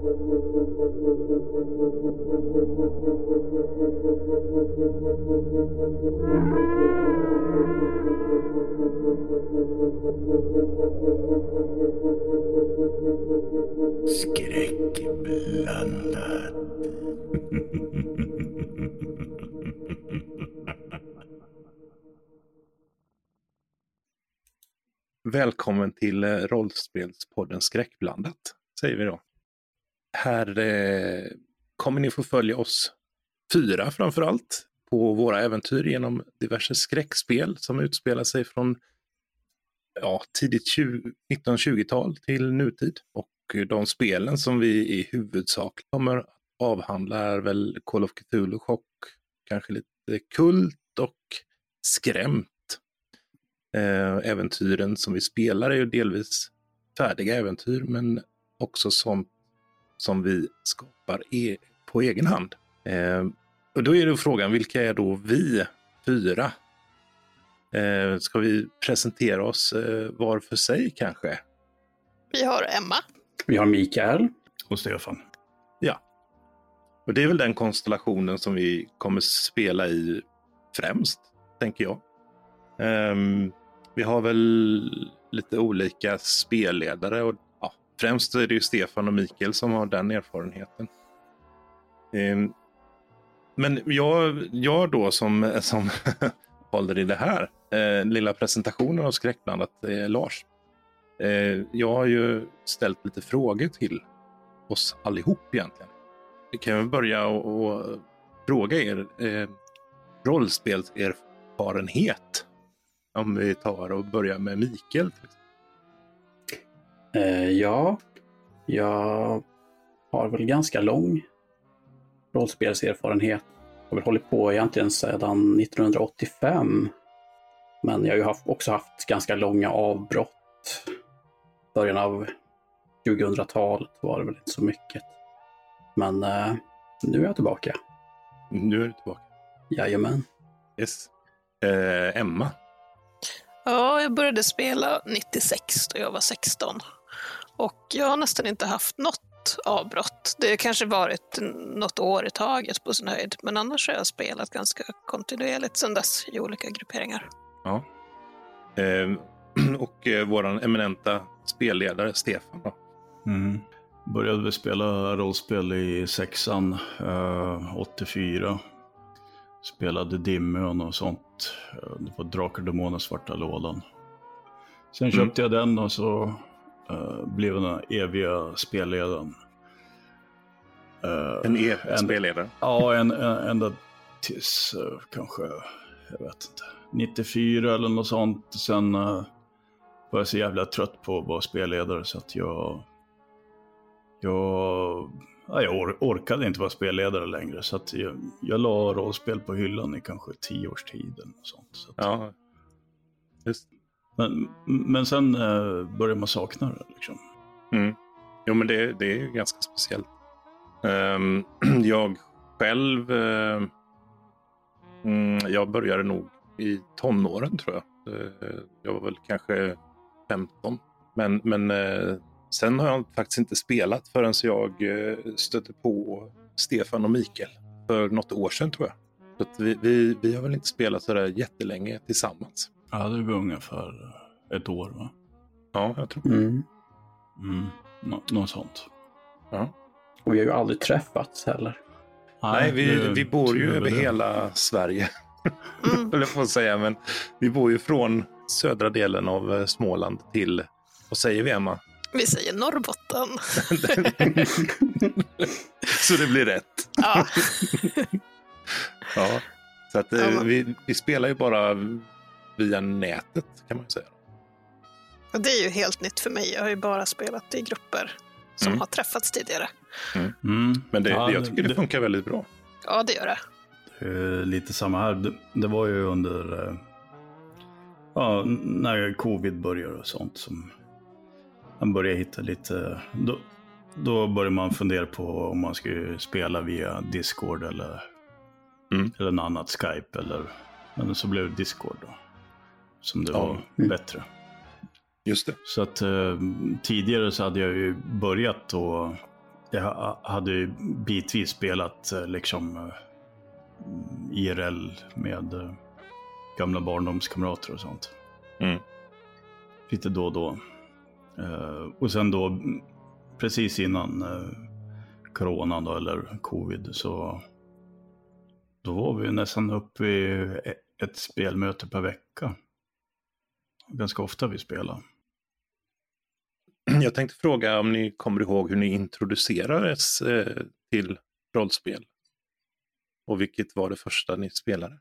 Skräckblandat. Välkommen till rollspelspodden Skräckblandat, säger vi då. Här kommer ni få följa oss fyra framförallt på våra äventyr genom diverse skräckspel som utspelar sig från tidigt 1920-tal till nutid. Och de spelen som vi i huvudsak kommer att avhandla är väl Call of Cthulhu, chock, kanske lite kult och skrämt. Äventyren som vi spelar är ju delvis färdiga äventyr, men också som vi skapar på egen hand. Och då är det frågan, vilka är då vi fyra? Ska vi presentera oss var för sig kanske? Vi har Emma. Vi har Mikael. Och Stefan. Ja. Och det är väl den konstellationen som vi kommer spela i främst, tänker jag. Vi har väl lite olika spelledare och främst är det ju Stefan och Mikael som har den erfarenheten. Men jag då som håller i det här lilla presentationen av Skräckblandat är Lars. Jag har ju ställt lite frågor till oss allihop egentligen. Vi kan väl börja och fråga er rollspelserfarenhet. Om vi tar och börjar med Mikael. Jag har väl ganska lång rollspelserfarenhet. Jag har hållit på egentligen sedan 1985. Men jag har ju också haft ganska långa avbrott. Början av 2000-talet var det väl inte så mycket. Men nu är jag tillbaka. Nu är du tillbaka? Jajamän. Yes. Emma? Ja, jag började spela 96 då jag var 16. Och jag har nästan inte haft något avbrott. Det har kanske varit något år i taget på sin höjd. Men annars har jag spelat ganska kontinuerligt sedan dess i olika grupperingar. Ja. Och våran eminenta spelledare Stefan då? Mm. Började vi spela rollspel i sexan, 84. Spelade Dimön och sånt. Det var Drakar och Demoner, svarta lådan. Sen köpte jag den och så blev den eviga spelledaren. En spelledare? Ja, ända tills kanske, jag vet inte, 94 eller något sånt. Sen var jag så jävla trött på att vara spelledare så att jag orkade inte vara spelledare längre så att jag la rollspel på hyllan i kanske 10 års tid eller något sånt. Så att, ja, just. Men sen börjar man sakna det liksom. Mm. Jo, men det är ju ganska speciellt. Jag själv jag började nog i tonåren tror jag. Jag var väl kanske 15. Men sen har jag faktiskt inte spelat förrän jag stötte på Stefan och Mikael för något år sedan tror jag. Så att vi har väl inte spelat så där jättelänge tillsammans. Ja, det var ungefär ett år va? Ja, jag tror det. Något sånt. Ja. Och vi har ju aldrig träffats heller. Nej, vi bor ju över hela Sverige. Eller får säga, men vi bor ju från södra delen av Småland till, vad säger vi Emma? Vi säger Norrbotten. Så det blir rätt. Ja. Ja. Så att vi spelar ju bara via nätet kan man ju säga. Det är ju helt nytt för mig. Jag har ju bara spelat i grupper som har träffats tidigare. Mm. Mm. Men jag tycker det funkar väldigt bra. Ja, det gör det. Lite samma här. Det var ju under när covid började och sånt som man börjar hitta lite, då börjar man fundera på om man skulle spela via Discord eller något annat, Skype eller, men så blev det Discord då som det var bättre. Just det. Så att tidigare så hade jag ju börjat då Jag hade ju bitvis spelat liksom IRL med gamla barndomskamrater och sånt. Mm. Lite då och då. Och sen då precis innan corona då, eller covid, så då var vi nästan uppe i ett spelmöte per vecka. Ganska ofta vi spelar. Jag tänkte fråga om ni kommer ihåg hur ni introducerades till rollspel. Och vilket var det första ni spelade?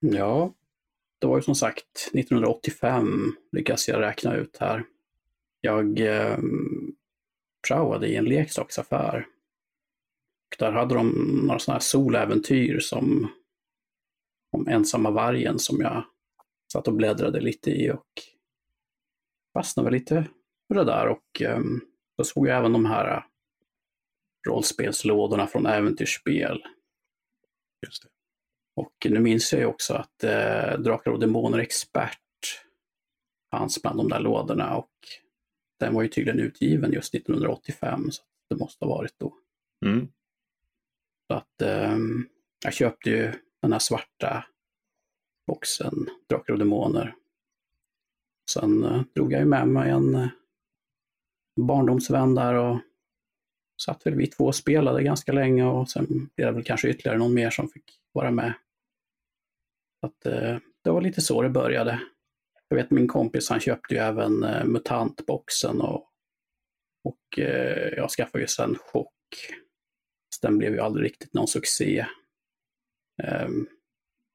Ja, det var ju som sagt 1985 lyckas jag räkna ut här. Jag praoade i en leksaksaffär. Och där hade de några sådana här soläventyr som om ensamma vargen som jag satt och bläddrade lite i och fastnade lite för det där. Och då såg jag även de här rollspelslådorna från äventyrsspel. Just det. Och nu minns jag ju också att Drakar och Demoner expert fanns bland de där lådorna, och den var ju tydligen utgiven just 1985, så det måste ha varit då. Mm. Så att jag köpte ju den här svarta boxen Drakar och Demoner. Sen drog jag ju med mig en barndomsvän där och satt väl vi två och spelade ganska länge, och sen blev det väl kanske ytterligare någon mer som fick vara med. Så att, det var lite så det började. Jag vet min kompis, han köpte ju även mutantboxen och jag skaffade ju sen Chock. Så den blev ju aldrig riktigt någon succé.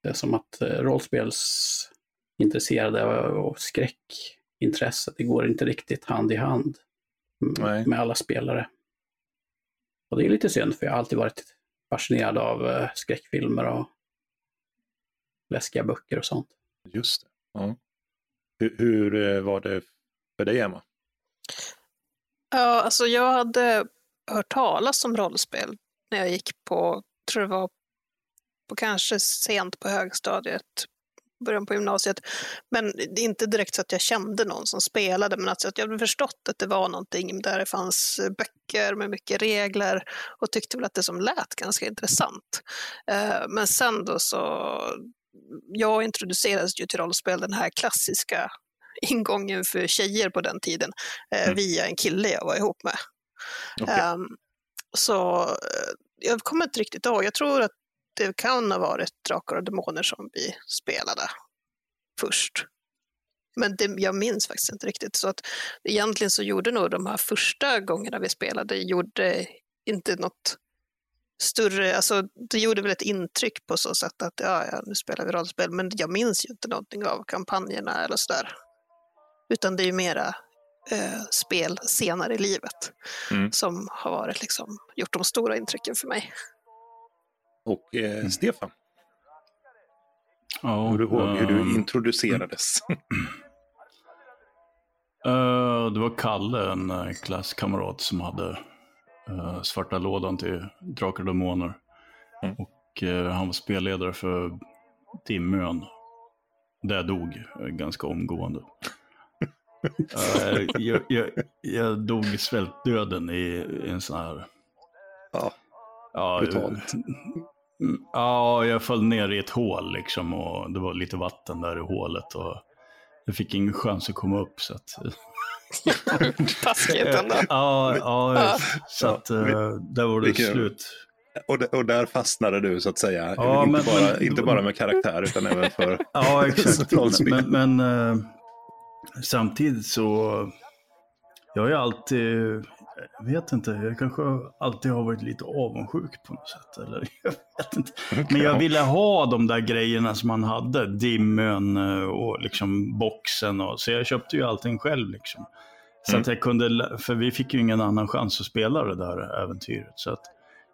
Det är som att rollspelsintresserade och skräckintresset, det går inte riktigt hand i hand med alla spelare. Och det är lite synd, för jag har alltid varit fascinerad av skräckfilmer och läskiga böcker och sånt. Just det, ja. Hur var det för dig, Emma? Ja, alltså jag hade hört talas om rollspel när jag gick på, tror det var på kanske sent på högstadiet, början på gymnasiet. Men inte direkt så att jag kände någon som spelade, men alltså att jag hade förstått att det var någonting där det fanns böcker med mycket regler, och tyckte väl att det som lät ganska intressant. Men sen då så, jag introducerades ju till rollspel, den här klassiska ingången för tjejer på den tiden, via en kille jag var ihop med. Okay. Så jag kommer inte riktigt ihåg, jag tror att det kan ha varit Drakar och Demoner som vi spelade först. Men det, jag minns faktiskt inte riktigt. Så att egentligen så gjorde nog de här första gångerna vi spelade, gjorde inte något större, alltså det gjorde väl ett intryck på så sätt att ja, nu spelar vi rollspel, men jag minns ju inte någonting av kampanjerna eller sådär. Utan det är ju mera spel senare i livet som har varit liksom, gjort de stora intrycken för mig. Och Stefan. Ja, kommer du ihåg hur du introducerades? Det var Kalle, en klasskamrat som hade svarta lådan till Drakar och Demoner. Mm. Och han var spelledare för Timön. Där dog ganska omgående. Jag dog svältdöden i en sån här... Ja, jag föll ner i ett hål liksom, och det var lite vatten där i hålet och jag fick ingen chans att komma upp, så att taskigt ändå. Så att där var det slut. Och där fastnade du så att säga, inte bara med karaktär utan även för ja, exakt. men samtidigt så jag är alltid, jag vet inte, jag kanske alltid har varit lite avundsjuk på något sätt, eller jag vet inte. Men jag ville ha de där grejerna som man hade, dimmen och liksom boxen, och så jag köpte ju allting själv liksom. Så att jag kunde, för vi fick ju ingen annan chans att spela det där äventyret, så att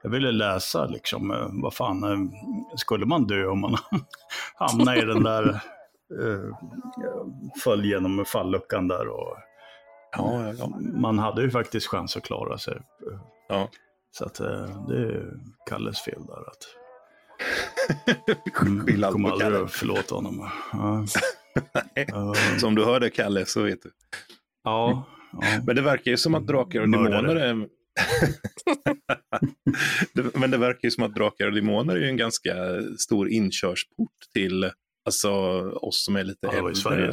jag ville läsa liksom, vad fan, skulle man dö om man hamnar i den där följ genom falluckan där, och man hade ju faktiskt chans att klara sig. Ja. Så att det är Kalles fel där att jag kommer aldrig att förlåta honom. Ja. Som du hörde Kalle, så vet du. Ja. Men det verkar ju som att Drakar och Demoner är Men det verkar ju som att Drakar och Demoner är ju en ganska stor inkörsport till alltså, oss som är lite äldre. Ja, det var ju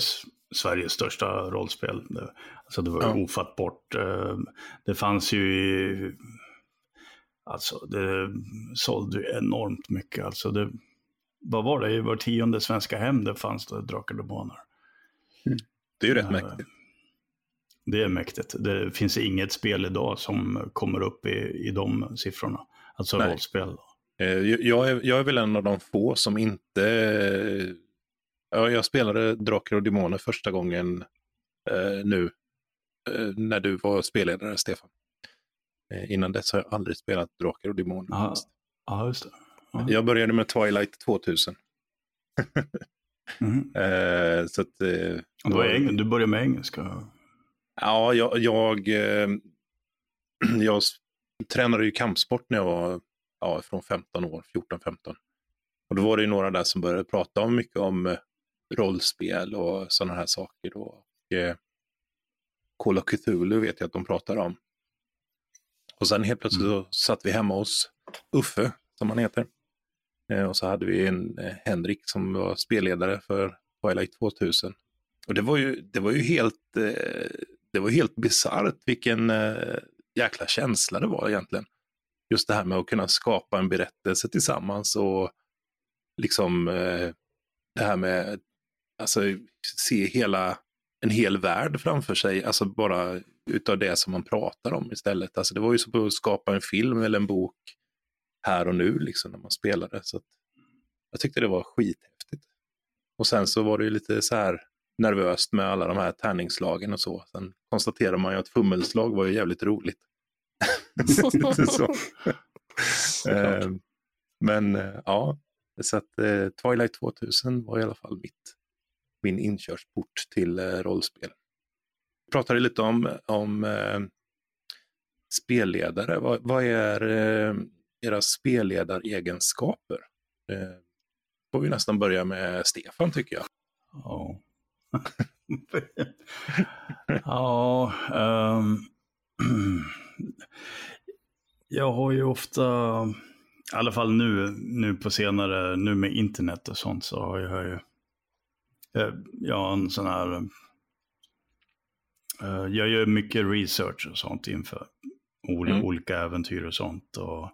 Sveriges största rollspel. Alltså, det var ju ofattbart. Det fanns ju... Alltså, det sålde ju enormt mycket. Alltså, det... Vad var det? I var 10:e svenska hem det fanns det Drakar och Demoner. Mm. Det är ju rätt mäktigt. Det är mäktigt. Det finns inget spel idag som kommer upp i de siffrorna. Alltså rollspel. Jag är väl en av de få som inte... Jag spelade Drakar och Demoner första gången nu. När du var spelledare, Stefan. Innan dess har jag aldrig spelat Drakar och Demoner. Ja, just det. Aha. Jag började med Twilight 2000. Mm-hmm. Så att, du började med engelska. Ja, jag tränade ju kampsport när jag var från 15 år, 14-15. Och då var det ju några där som började prata om mycket om rollspel och sådana här saker då. Och Call of Cthulhu vet jag att de pratar om. Och sen helt plötsligt så satt vi hemma hos Uffe, som han heter. Och så hade vi en Henrik som var spelledare för Twilight 2000. Och det var ju helt helt bisarrt vilken jäkla känsla det var egentligen. Just det här med att kunna skapa en berättelse tillsammans och liksom det här med alltså se en hel värld framför sig, alltså bara utav det som man pratar om istället. Alltså det var ju som att skapa en film eller en bok här och nu liksom när man spelade, så att jag tyckte det var skithäftigt. Och sen så var det ju lite så här nervöst med alla de här tärningslagen och så. Sen konstaterar man ju att fummelslag var ju jävligt roligt. Så att Twilight 2000 var i alla fall min inkörsport till rollspel. Vi pratade lite om spelledare. Vad är era spelledaregenskaper? Får vi nästan börja med Stefan, tycker jag. Ja. Ja, jag har ju ofta, i alla fall nu på senare, nu med internet och sånt, så har jag ju en sån här jag gör mycket research och sånt inför olika äventyr och sånt, och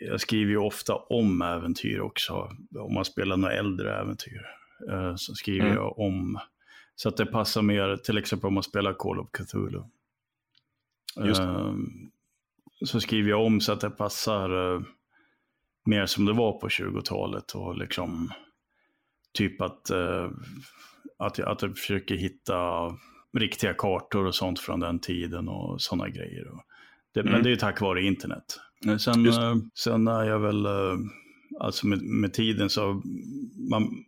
jag skriver ju ofta om äventyr också, om man spelar några äldre äventyr. Så skriver jag om, så att det passar mer, till exempel om man spelar Call of Cthulhu. Just det. Så skriver jag om så att det passar mer som det var på 20-talet, och liksom typ att jag försöker hitta riktiga kartor och sånt från den tiden och sådana grejer. Men det är tack vare internet. Sen är jag väl... Alltså med tiden så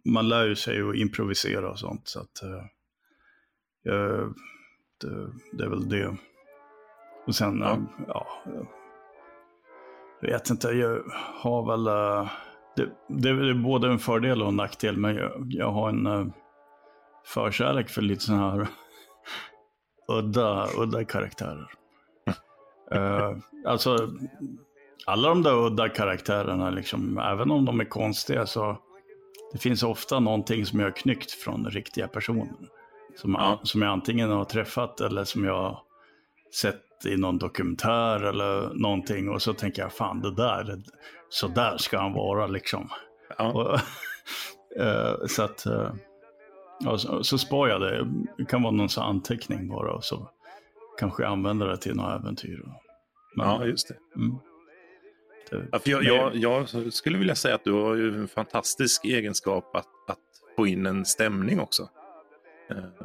man lär ju sig att improvisera och sånt, så att det är väl det. Och sen jag vet inte, jag har väl det är både en fördel och en nackdel, men jag har en förkärlek för lite sådana här udda karaktärer. Alltså alla de där udda karaktärerna liksom, även om de är konstiga, så det finns ofta någonting som jag har knyckt från riktiga personer som jag antingen har träffat eller som jag sett i någon dokumentär eller någonting, och så tänker jag, fan, så där ska han vara liksom. Och, så att så spar jag det kan vara någon sån anteckning bara, och så kanske jag använder det till några äventyr. Men, just det. Ja, för jag skulle vilja säga att du har ju en fantastisk egenskap att få in en stämning också.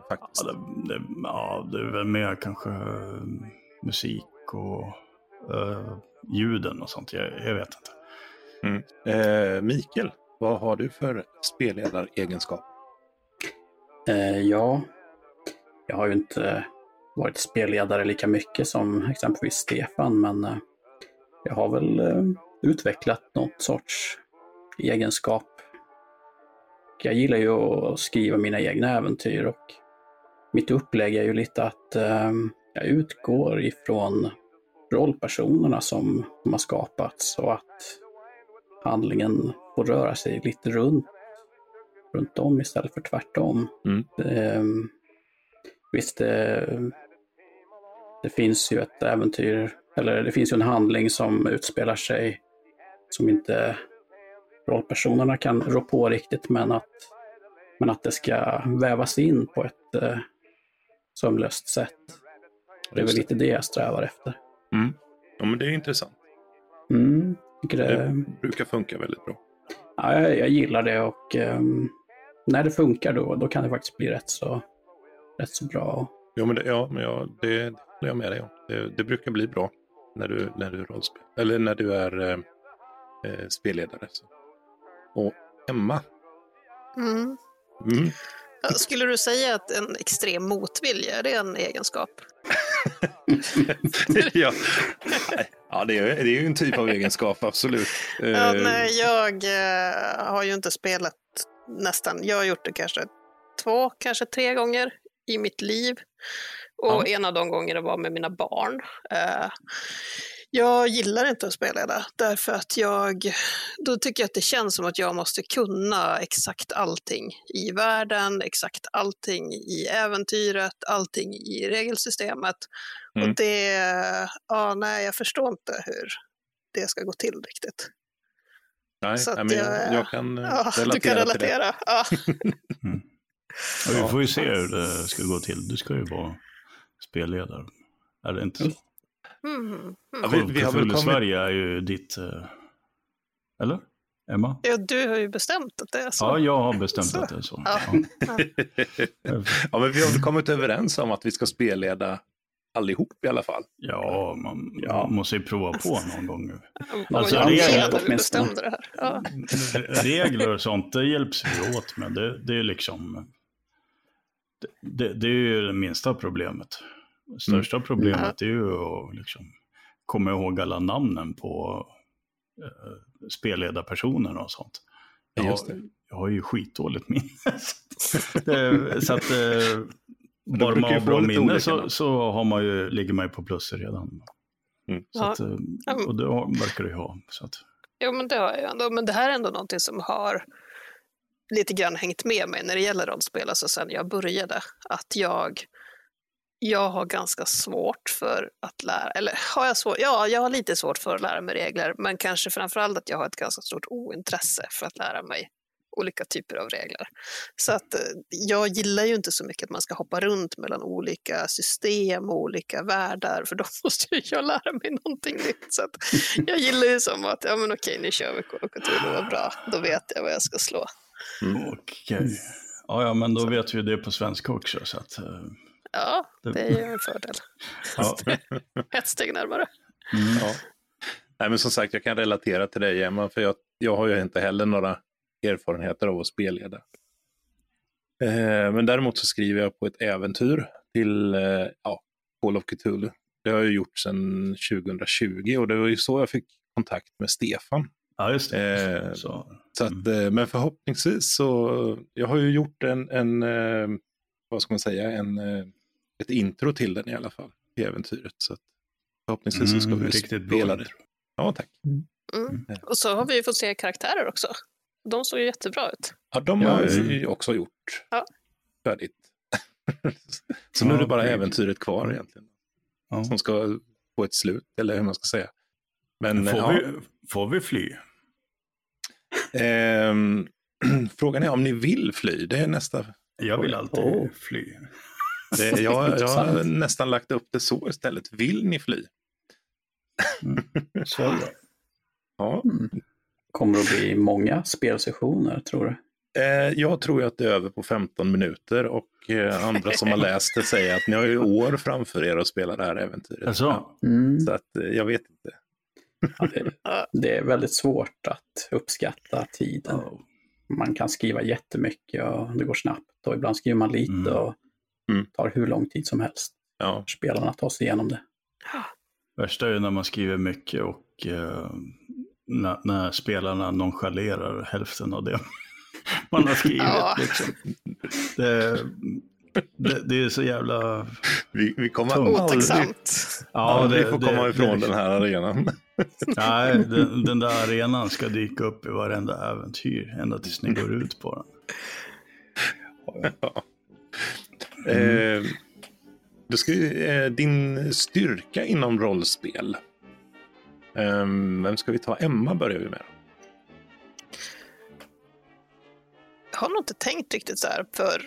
Faktiskt. Det är väl mer kanske musik och ljuden och sånt. Jag vet inte. Mikael, vad har du för spelledaregenskap? Jag har ju inte varit spelledare lika mycket som exempelvis Stefan, men... Jag har väl utvecklat något sorts egenskap. Jag gillar ju att skriva mina egna äventyr, och mitt upplägg är ju lite att jag utgår ifrån rollpersonerna som har skapats och att handlingen får röra sig lite runt om istället för tvärtom. Visst, det finns ju ett äventyr, eller det finns ju en handling som utspelar sig som inte rollpersonerna kan rå på riktigt, men att det ska vävas in på ett sömlöst sätt. Det är väl lite det jag strävar efter. Mm. Ja, men det är intressant. Det brukar funka väldigt bra. Ja, jag gillar det, och när det funkar då kan det faktiskt bli rätt så bra. Det håller jag med dig om. Det brukar bli bra när du rollspelar, eller när du är spelledare. Så. Och Emma. Skulle du säga att en extrem motvilja, det är en egenskap? Ja, det är ju en typ av egenskap, absolut. Ja, nej, jag har ju inte spelat nästan. Jag har gjort det kanske 2, kanske 3 gånger i mitt liv. Och en av de gångerna var med mina barn. Jag gillar inte att spelleda, därför att då tycker jag att det känns som att jag måste kunna exakt allting i världen, exakt allting i äventyret, allting i regelsystemet. Och det, jag förstår inte hur det ska gå till riktigt. Nej, så att jag kan relatera. Du kan relatera till det. Ja. Ja, vi får ju se hur det ska gå till. Du ska ju vara spelledare. Är det inte så? Vi har väl kommit... Sverige är ju ditt... Eller? Emma? Ja, du har ju bestämt att det är så. Ja, jag har bestämt att det är så. Ja. Ja, men vi har väl kommit överens om att vi ska spelleda allihop i alla fall. Ja, man måste ju prova på någon gång nu. Alltså, regler och sånt, det hjälps vi åt, men det är liksom... Det är ju det minsta problemet. Det största problemet är ju att liksom komma ihåg alla namnen på spelledarpersoner och sånt. Jag har ju skitdåligt minne. Så att bara man har bra minne så har man ju, ligger man ju på plusser redan. Så att, och det verkar det ju ha. Så att. Jo, men det har jag ju ändå. Men det här är ändå någonting som har... lite grann hängt med mig när det gäller rollspel, alltså sen jag började, att jag har ganska svårt för att lära, eller har jag svårt? Ja, jag har lite svårt för att lära mig regler, men kanske framförallt att jag har ett ganska stort ointresse för att lära mig olika typer av regler. Så att jag gillar ju inte så mycket att man ska hoppa runt mellan olika system och olika världar, för då måste jag lära mig någonting nytt. Så att jag gillar ju som att, ja men okej, nu kör vi Call of Cthulhu, vad bra, då vet jag vad jag ska slå. Okej. Ja, men då vet vi det på svenska också. Så att, ja, det är ju en fördel. Ett steg närmare. Ja. Nej, men som sagt, jag kan relatera till dig, Emma, för jag har ju inte heller några erfarenheter av att spelleda. Men däremot så skriver jag på ett äventyr till Call of Cthulhu. Det har jag gjort sedan 2020, och det var ju så jag fick kontakt med Stefan. Ja, just det. Så att, men förhoppningsvis så, jag har ju gjort en vad ska man säga, ett intro till den i alla fall, i äventyret, så att förhoppningsvis så ska vi riktigt spela det. Ja, tack. Och så har vi ju fått se karaktärer också. De såg ju jättebra ut. Ja, de har ju också gjort färdigt. Så nu är det bara äventyret kvar egentligen. Ja. Som ska få ett slut, eller hur man ska säga. Men får vi fly? Frågan är om ni vill fly. Det är nästa. Jag vill alltid fly. Jag har nästan lagt upp det så istället. Vill ni fly? Så då. Ja. Kommer att bli många spelsessioner, tror du? Jag tror att det är över på 15 minuter, och andra som har läst det säger att ni har ju år framför er att spela det här äventyret. Alltså. Så att jag vet inte. Ja, det är väldigt svårt att uppskatta tiden. Man kan skriva jättemycket och det går snabbt, och ibland skriver man lite och tar hur lång tid som helst. Spelarna tar sig igenom det. Värsta är ju när man skriver mycket och när spelarna nonchalerar hälften av det man har skrivit. Liksom. Det är så jävla... Vi kommer otacksamt. Ja, vi får komma ifrån den här arenan. Nej, den där arenan ska dyka upp i varenda äventyr ända tills ni går ut på den. Ja. Du ska, din styrka inom rollspel. Vem ska vi ta? Emma börjar vi med. Jag har nog inte tänkt riktigt så här för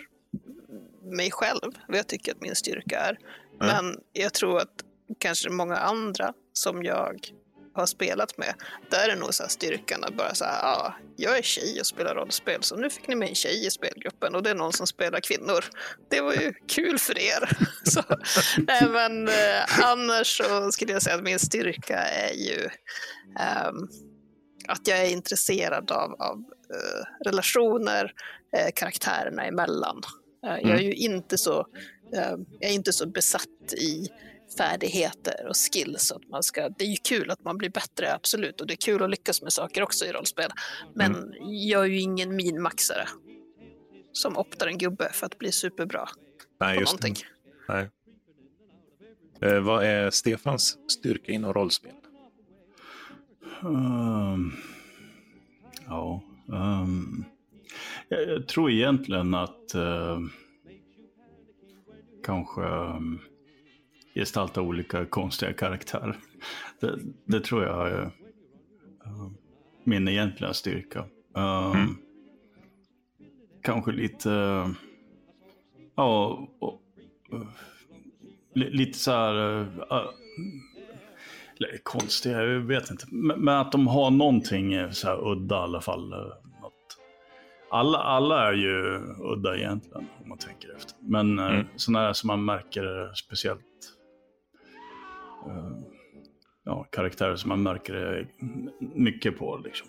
mig själv vad jag tycker att min styrka är. Men jag tror att kanske många andra som jag har spelat med, där är nog så här styrkan att bara såhär, jag är tjej och spelar rollspel, så nu fick ni med en tjej i spelgruppen och det är någon som spelar kvinnor. Det var ju kul för er. Så, nej, men annars så skulle jag säga att min styrka är ju att jag är intresserad av relationer karaktärerna emellan. Jag är ju inte så besatt i färdigheter och skills att man ska, det är ju kul att man blir bättre, absolut, och det är kul att lyckas med saker också i rollspel, men jag är ju ingen minmaxare som optar en gubbe för att bli superbra. Nej, på just någonting. Nej. Vad är Stefans styrka inom rollspel? Jag tror egentligen att kanske gestalta olika konstiga karaktärer. Det tror jag är min egentliga styrka. Kanske lite lite så här konstiga, jag vet inte, men att de har någonting så här udda i alla fall. Alla är ju udda egentligen om man tänker efter. Men sådana här som man märker speciellt karaktärer som man märker mycket på liksom.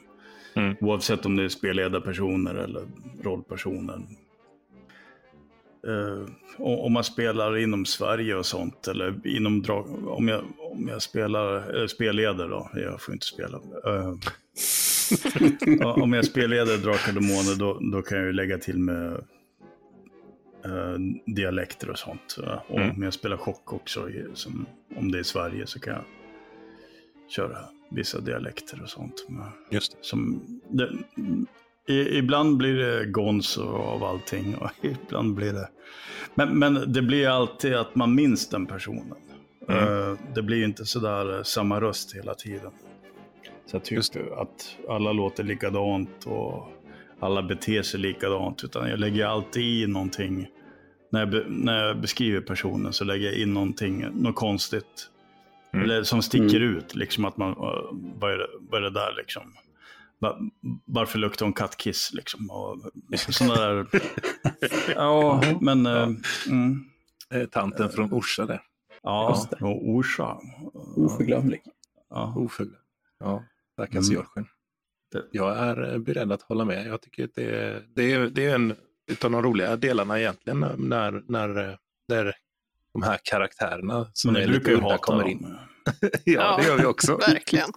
Oavsett om det är spelledarpersoner eller rollpersoner. Om man spelar inom Sverige och sånt, eller inom om jag spelar spelleder då, jag får inte spela. Om jag spelleder Drakar och Demoner då kan jag ju lägga till med dialekter och sånt. Och om jag spelar chock också, som om det är Sverige, så kan jag köra vissa dialekter och sånt. Just det. Ibland blir det gonzo av allting och ibland blir det... Men det blir alltid att man minns den personen. Det blir inte sådär samma röst hela tiden. Så jag tycker att alla låter likadant och alla beter sig likadant, utan jag lägger alltid i någonting. När jag beskriver personen så lägger jag in något konstigt. Eller som sticker ut, liksom att man, vad är det där liksom? Varför luktar hon kattkiss liksom? Och sådana där. Ja, men... Tanten från Orsa där. Ja, och Orsa. Oförglömlig. Ja, oförglömlig. Ja, tackar så Jorgen. Jag är beredd att hålla med. Jag tycker att det är en av de roliga delarna egentligen, när de här karaktärerna som är lite udda kommer in. Ja, det gör vi också. Verkligen.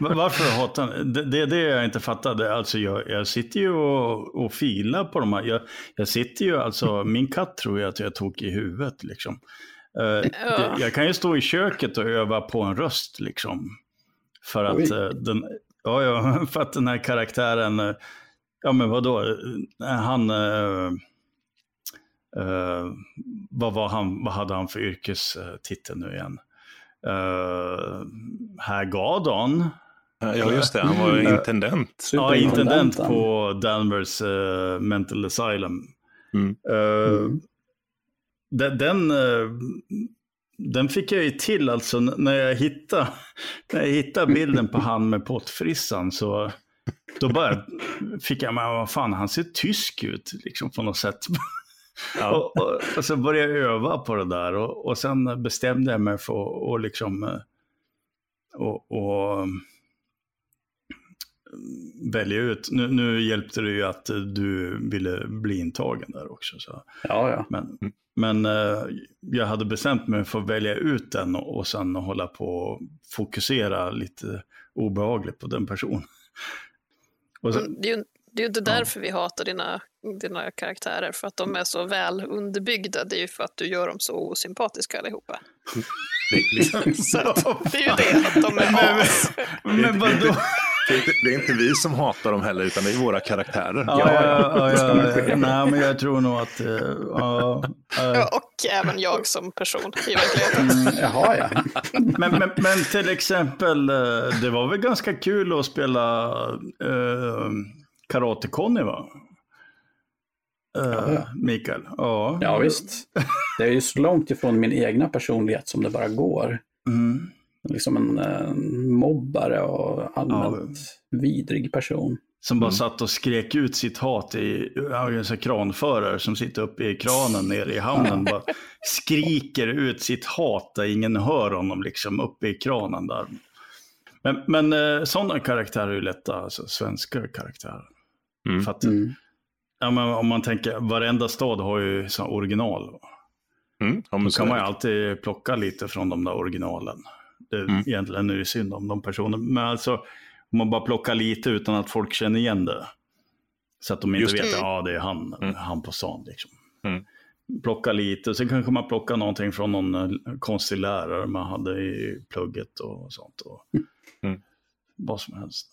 Varför hatar ni? Det är det jag inte fattade. Alltså jag sitter ju och filar på de här. Jag sitter ju, alltså min katt tror jag att jag tog i huvudet liksom. Jag kan ju stå i köket och öva på en röst liksom. För att den här karaktären, ja men vadå, han vad hade han för yrkestitel nu igen? Härgadon. Ja just det, han var intendent. Ja, intendent på Danvers Mental Asylum. Den fick jag ju till, alltså när jag hittade bilden på han med pottfrissan, så då bara fick jag, men vad fan, han ser tysk ut liksom på något sätt. Ja. och så började jag öva på det där och sen bestämde jag mig för att liksom och välja ut. Nu hjälpte det ju att du ville bli intagen där också, så. Ja. Men jag hade bestämt mig för att välja ut den och sen hålla på och fokusera lite obehagligt på den personen. Och sen, det är ju Det är ju inte därför vi hatar dina karaktärer, för att de är så väl underbyggda. Det är ju för att du gör dem så osympatiska allihopa. Så att, det är ju det, att de är as. Men vadå? Det är inte vi som hatar dem heller, utan det är våra karaktärer. Ja. Nej, men jag tror nog att... Och även jag som person i verkligheten. Jaha. Men till exempel, det var väl ganska kul att spela Karate Conny, va? Mikael. Ja, visst. Det är ju så långt ifrån min egna personlighet som det bara går. Mm. Liksom en mobbare och allmänt vidrig person. Som bara satt och skrek ut sitt hat i en kranförare som sitter uppe i kranen nere i hamnen. Bara skriker ut sitt hat där ingen hör honom, liksom uppe i kranen där. Men sådana karaktärer är ju lätta, alltså svenska karaktärer. Mm. För att, ja, men om man tänker, varenda stad har ju så original. Ja, då kan man ju alltid plocka lite från de där originalen. Egentligen är det synd om de personerna, men alltså om man bara plockar lite utan att folk känner igen det, så att de inte vet att det är han på stan, liksom. Plocka lite, sen kanske man plocka någonting från någon konstig lärare man hade i plugget och sånt, och vad som helst.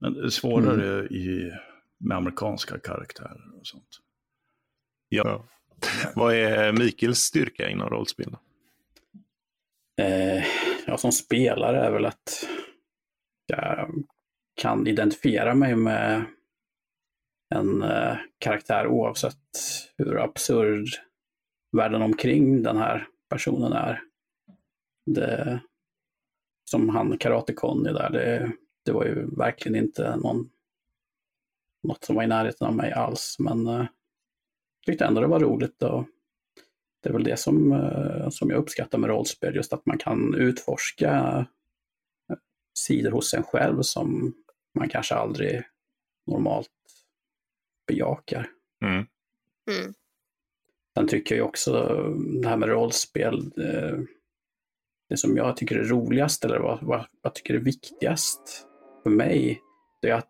Men det är svårare med amerikanska karaktärer och sånt. Ja. Vad är Mikaels styrka inom rollspel? Jag som spelare är väl att jag kan identifiera mig med en karaktär oavsett hur absurd världen omkring den här personen är. Det, som han Karate Conny där, det var ju verkligen inte något som var i närheten av mig alls, men tyckte ändå det var roligt då. Det är väl det som jag uppskattar med rollspel, just att man kan utforska sidor hos en själv som man kanske aldrig normalt bejakar. Sen tycker jag också det här med rollspel, det som jag tycker är roligast, eller vad jag tycker är viktigast för mig, det är att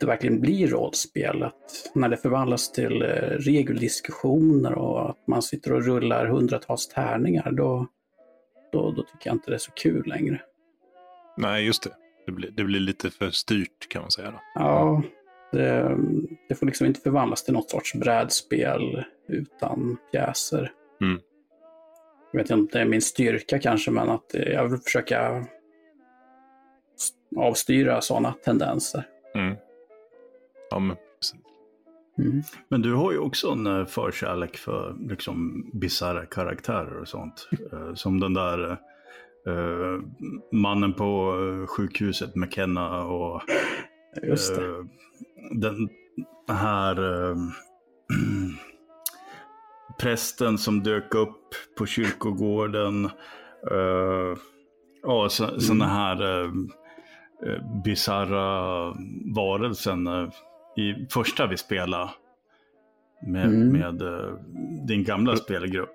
det verkligen blir rollspel, att när det förvandlas till regeldiskussioner och att man sitter och rullar hundratals tärningar, då tycker jag inte det är så kul längre. Nej, just det. Det blir lite för styrt, kan man säga då. Ja, det får liksom inte förvandlas till något sorts brädspel utan pjäser. Jag vet inte om det är min styrka kanske, men att jag vill försöka avstyra sådana tendenser. Ja, men precis. Men du har ju också en förkärlek för liksom bizarra karaktärer och sånt. Som den där... mannen på sjukhuset McKenna och just det. Den här prästen som dök upp på kyrkogården, såna här bizarra varelsen i första vi spelade med din gamla spelgrupp.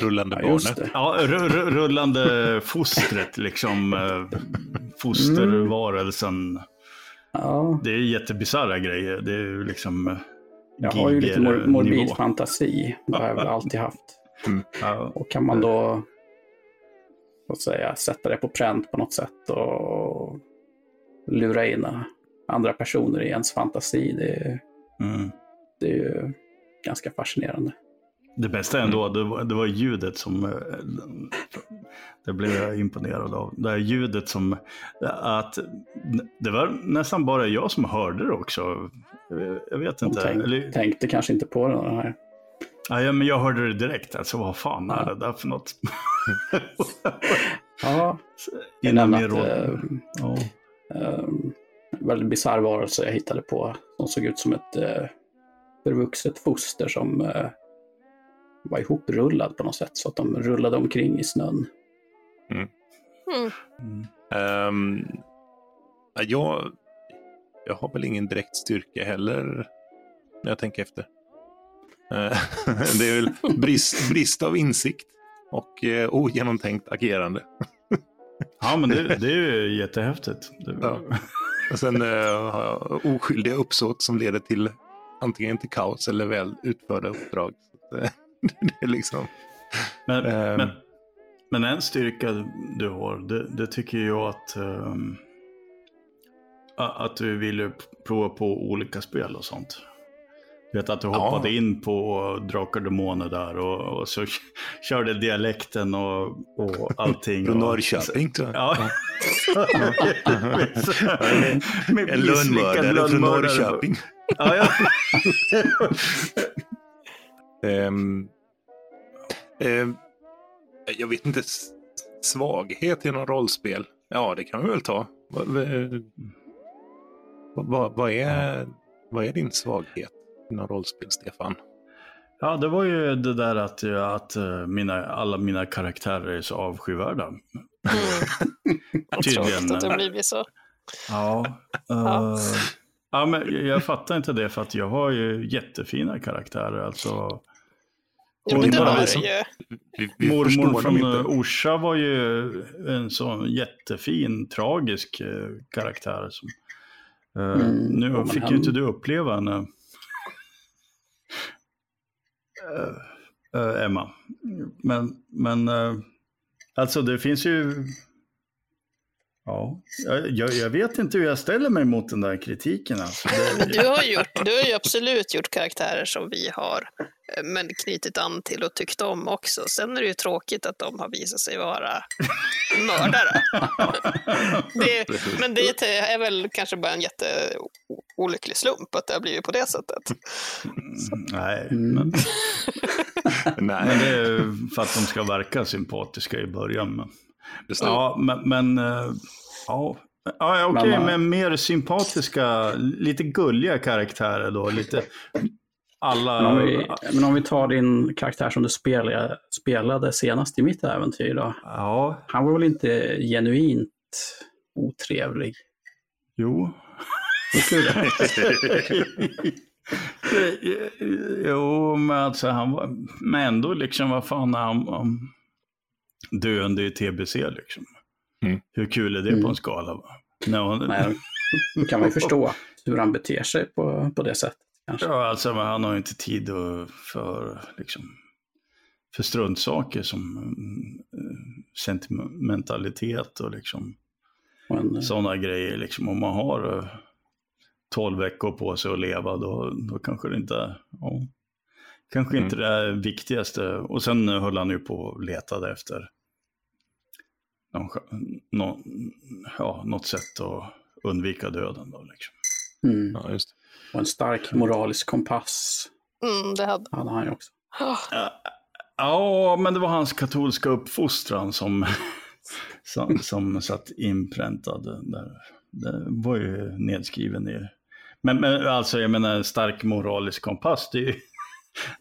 Rullande barnet. Ja, rullande fostret, liksom. Fostervarelsen. Ja. Det är jättebisarra grejer. Det är liksom... Jag har ju lite morbid fantasi. Det har jag väl alltid haft. Och kan man då sätta det på pränt på något sätt och lura in andra personer i ens fantasi. Det är ju ganska fascinerande. Det bästa ändå, det var ljudet som det blev jag imponerad av. Det här ljudet som att det var nästan bara jag som hörde det också. Jag vet inte. Tänkte kanske inte på det här. Ja, men jag hörde det direkt. Alltså, vad fan är det där för något? Ja, innan min råd. Väldigt bizarr varelse jag hittade på. De såg ut som ett förvuxet foster som... var ihoprullad på något sätt, så att de rullade omkring i snön. Jag har väl ingen direkt styrka heller när jag tänker efter. Det är väl brist av insikt och ogenomtänkt agerande. Ja, men det är ju jättehäftigt. Och sen har jag oskyldiga uppsåt som leder till antingen till kaos eller väl utförda uppdrag. Så det är liksom... Men en styrka du har, det tycker jag att du ville prova på olika spel och sånt. Du vet att du hoppade in på Drakar och Demoner där och så körde dialekten och allting. På Norrköping tror jag. Ja. En lönnmördare från Norrköping. Ja. Jag vet inte, svaghet i någon rollspel. Ja, det kan vi väl ta. Vad är din svaghet i någon rollspel, Stefan? Ja, det var ju det där att alla mina karaktärer är så avskyvärda. Tydligen. Att det blir så. Ja, men jag fattar inte det för att jag har ju jättefina karaktärer alltså. Ja, men det var ju... Mormor från Orsa var ju en sån jättefin, tragisk karaktär. Som, nu fick ju inte du uppleva henne. Emma. Men alltså det finns ju... Ja, jag vet inte hur jag ställer mig mot den där kritiken. Alltså. Du har ju absolut gjort karaktärer som vi har men knutit an till och tyckt om också. Sen är det ju tråkigt att de har visat sig vara mördare. Men det är väl kanske bara en jätteolycklig slump att det har blivit på det sättet. Nej, det är för att de ska verka sympatiska i början, men... Ja, okej, men mer sympatiska, lite gulliga karaktärer då, lite alla... Men om vi tar din karaktär som du spelade senast i mitt äventyr då, ja. Han var väl inte genuint otrevlig? Jo. Jo, men alltså han var... Men ändå liksom, vad fan han... döende i TBC liksom. Hur kul är det på en skala? Nej, då kan man ju förstå hur han beter sig på det sättet kanske. Ja, alltså han har ju inte tid för struntsaker som sentimentalitet och liksom sådana grejer liksom. Om man har 12 veckor på sig att leva då kanske det inte... Ja. Kanske inte det viktigaste. Och sen höll han ju på och letade efter något sätt att undvika döden då liksom. Ja, just. Och en stark moralisk kompass. Det hade han ju också. Ja, men det var hans katolska uppfostran som satt inpräntad där. Det var ju nedskriven i. Men alltså jag menar, stark moralisk kompass, det är ju...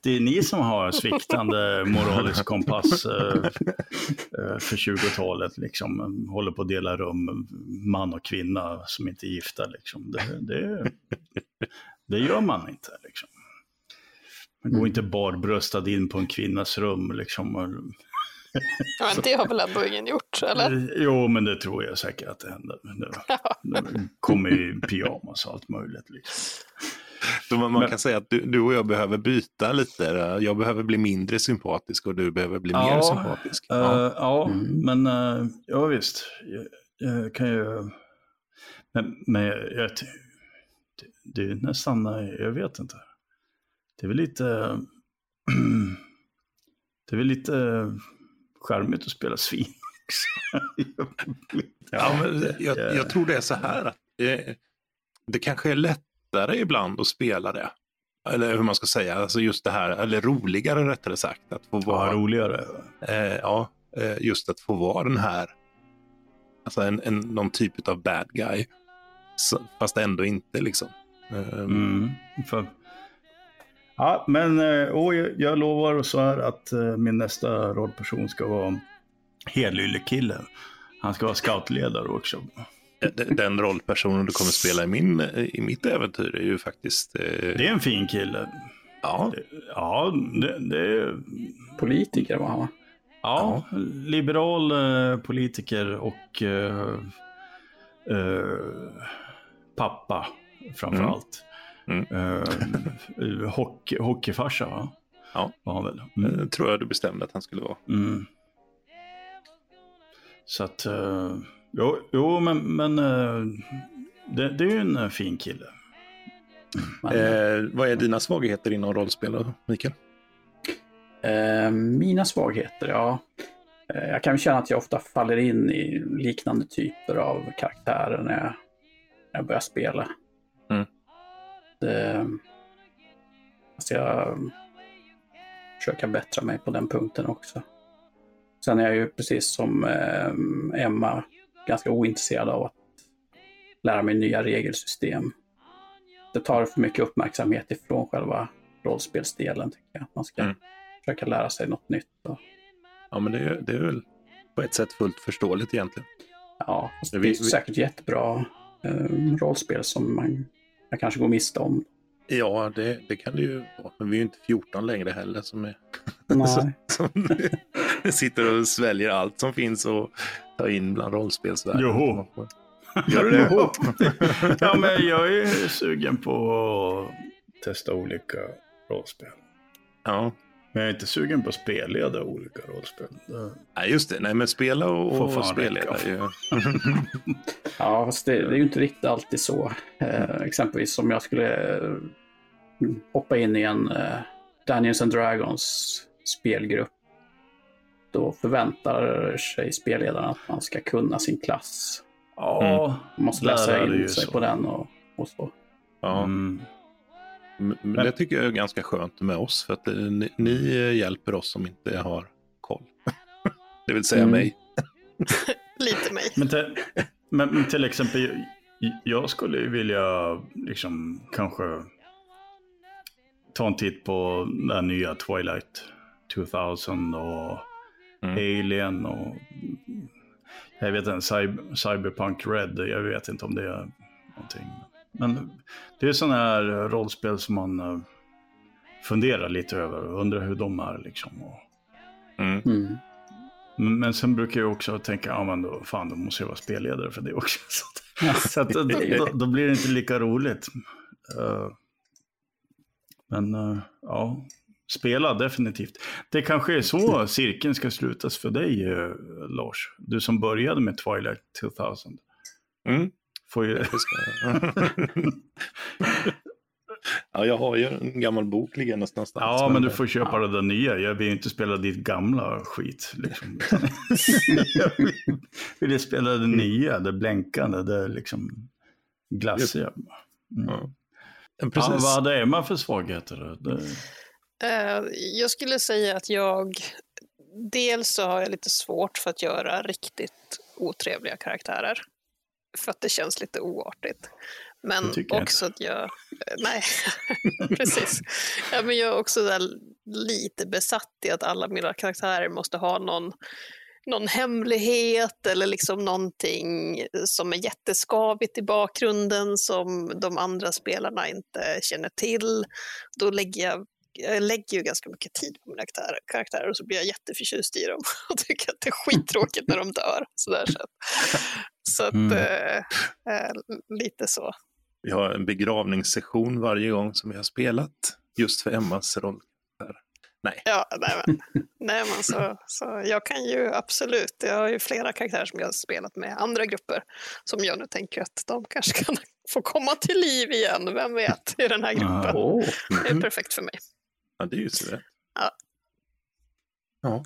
Det är ni som har sviktande moralisk kompass för 20-talet liksom, håller på att dela rum, man och kvinna som inte är gifta liksom. Det gör man inte liksom. Man går inte barbröstad in på en kvinnas rum liksom. Ja, men det har väl ändå ingen gjort, eller? Jo, men det tror jag säkert att det händer. Det kommer ju pyjamas och allt möjligt liksom. Så man kan säga att du och jag behöver byta lite. Jag behöver bli mindre sympatisk och du behöver bli mer sympatisk. Ja, visst. Jag kan ju... Men jag, det är nästan... Jag vet inte. Det är väl lite charmigt att spela svin. Ja, men jag tror det är så här. Att det kanske är lätt ibland och spela det, eller hur man ska säga, alltså just det här, eller roligare rättare sagt, att få vara roligare, just att få vara den här, alltså någon typ av bad guy, fast ändå inte liksom. Ja, men jag lovar så här att min nästa rollperson ska vara Hedlylig kille. Han ska vara scoutledare också. Den rollpersonen du kommer spela i mitt äventyr är ju faktiskt... Det är en fin kille. Ja. Det är... Politiker var han, va? Ja, liberal politiker och pappa framförallt. Hockeyfarsa va? Ja, var han väl. Tror jag du bestämde att han skulle vara. Mm. Så att det är ju en fin kille. Man, vad är dina svagheter inom rollspelare, Mikael? Mina svagheter, ja. Jag kan känna att jag ofta faller in i liknande typer av karaktärer när jag börjar spela. Mm. Alltså jag försöker bättra mig på den punkten också. Sen är jag ju precis som Emma ganska ointresserad av att lära mig nya regelsystem. Det tar för mycket uppmärksamhet ifrån själva rollspelsdelen, tycker jag. Man ska försöka lära sig något nytt. Och... Ja, men det är väl på ett sätt fullt förståeligt egentligen. Ja, alltså det är säkert jättebra rollspel som man kanske går miste om. Ja, det kan det ju vara. Men vi är ju inte 14 längre heller som är... Nej. som sitter och sväljer allt som finns och tar in bland rollspelsvärlden. Joho! Gör du det? Ja, men jag är sugen på att testa olika rollspel. Ja. Men jag är inte sugen på att spelleda olika rollspel. Nej, just det. Nej, men spela och spelleda. Ja, fast det är ju inte riktigt alltid så. Exempelvis om jag skulle hoppa in i en Dungeons and Dragons spelgrupp, då förväntar sig spelledarna att man ska kunna sin klass. Ja, man måste läsa in sig på den och så. Ja. Men det tycker jag är ganska skönt med oss, för att ni hjälper oss som inte har koll. Det vill säga mig. Lite mig. Men till exempel, jag skulle vilja liksom kanske ta en titt på den nya Twilight 2000 och Alien och jag vet inte, Cyberpunk Red. Jag vet inte om det är någonting. Men det är sådana här rollspel som man funderar lite över och undrar hur de är liksom. Men sen brukar jag också tänka, ja men då, fan, då måste jag vara spelledare för det också. Så att, då blir det inte lika roligt. Men ja, spela definitivt. Det kanske är så cirkeln ska slutas för dig, Lars. Du som började med Twilight 2000. Mm. Får ju... Ja, jag har ju en gammal bok liggandes någonstans. Ja, men du får köpa den nya. Jag vill ju inte spela ditt gamla skit liksom. Jag vill spela det nya, det blänkande, det liksom glassiga. Vad hade Emma för svagheter? Jag skulle säga att jag dels så har jag lite svårt för att göra riktigt otrevliga karaktärer, för att det känns lite oartigt. Men också att jag... Nej, precis. Ja, men jag är också där lite besatt i att alla mina karaktärer måste ha någon hemlighet eller liksom någonting som är jätteskavigt i bakgrunden som de andra spelarna inte känner till. Då lägger jag ju ganska mycket tid på mina karaktärer och så blir jag jätteförtjust i dem och tycker att det är skittråkigt när de dör. Så att lite så. Vi har en begravningssession varje gång som vi har spelat just för Emmas roll. Nej. Ja, nej men så jag kan ju absolut, jag har ju flera karaktärer som jag har spelat med andra grupper som jag nu tänker att de kanske kan få komma till liv igen, vem vet, i den här gruppen. Det är perfekt för mig. Ja, det är ju så det. Ja.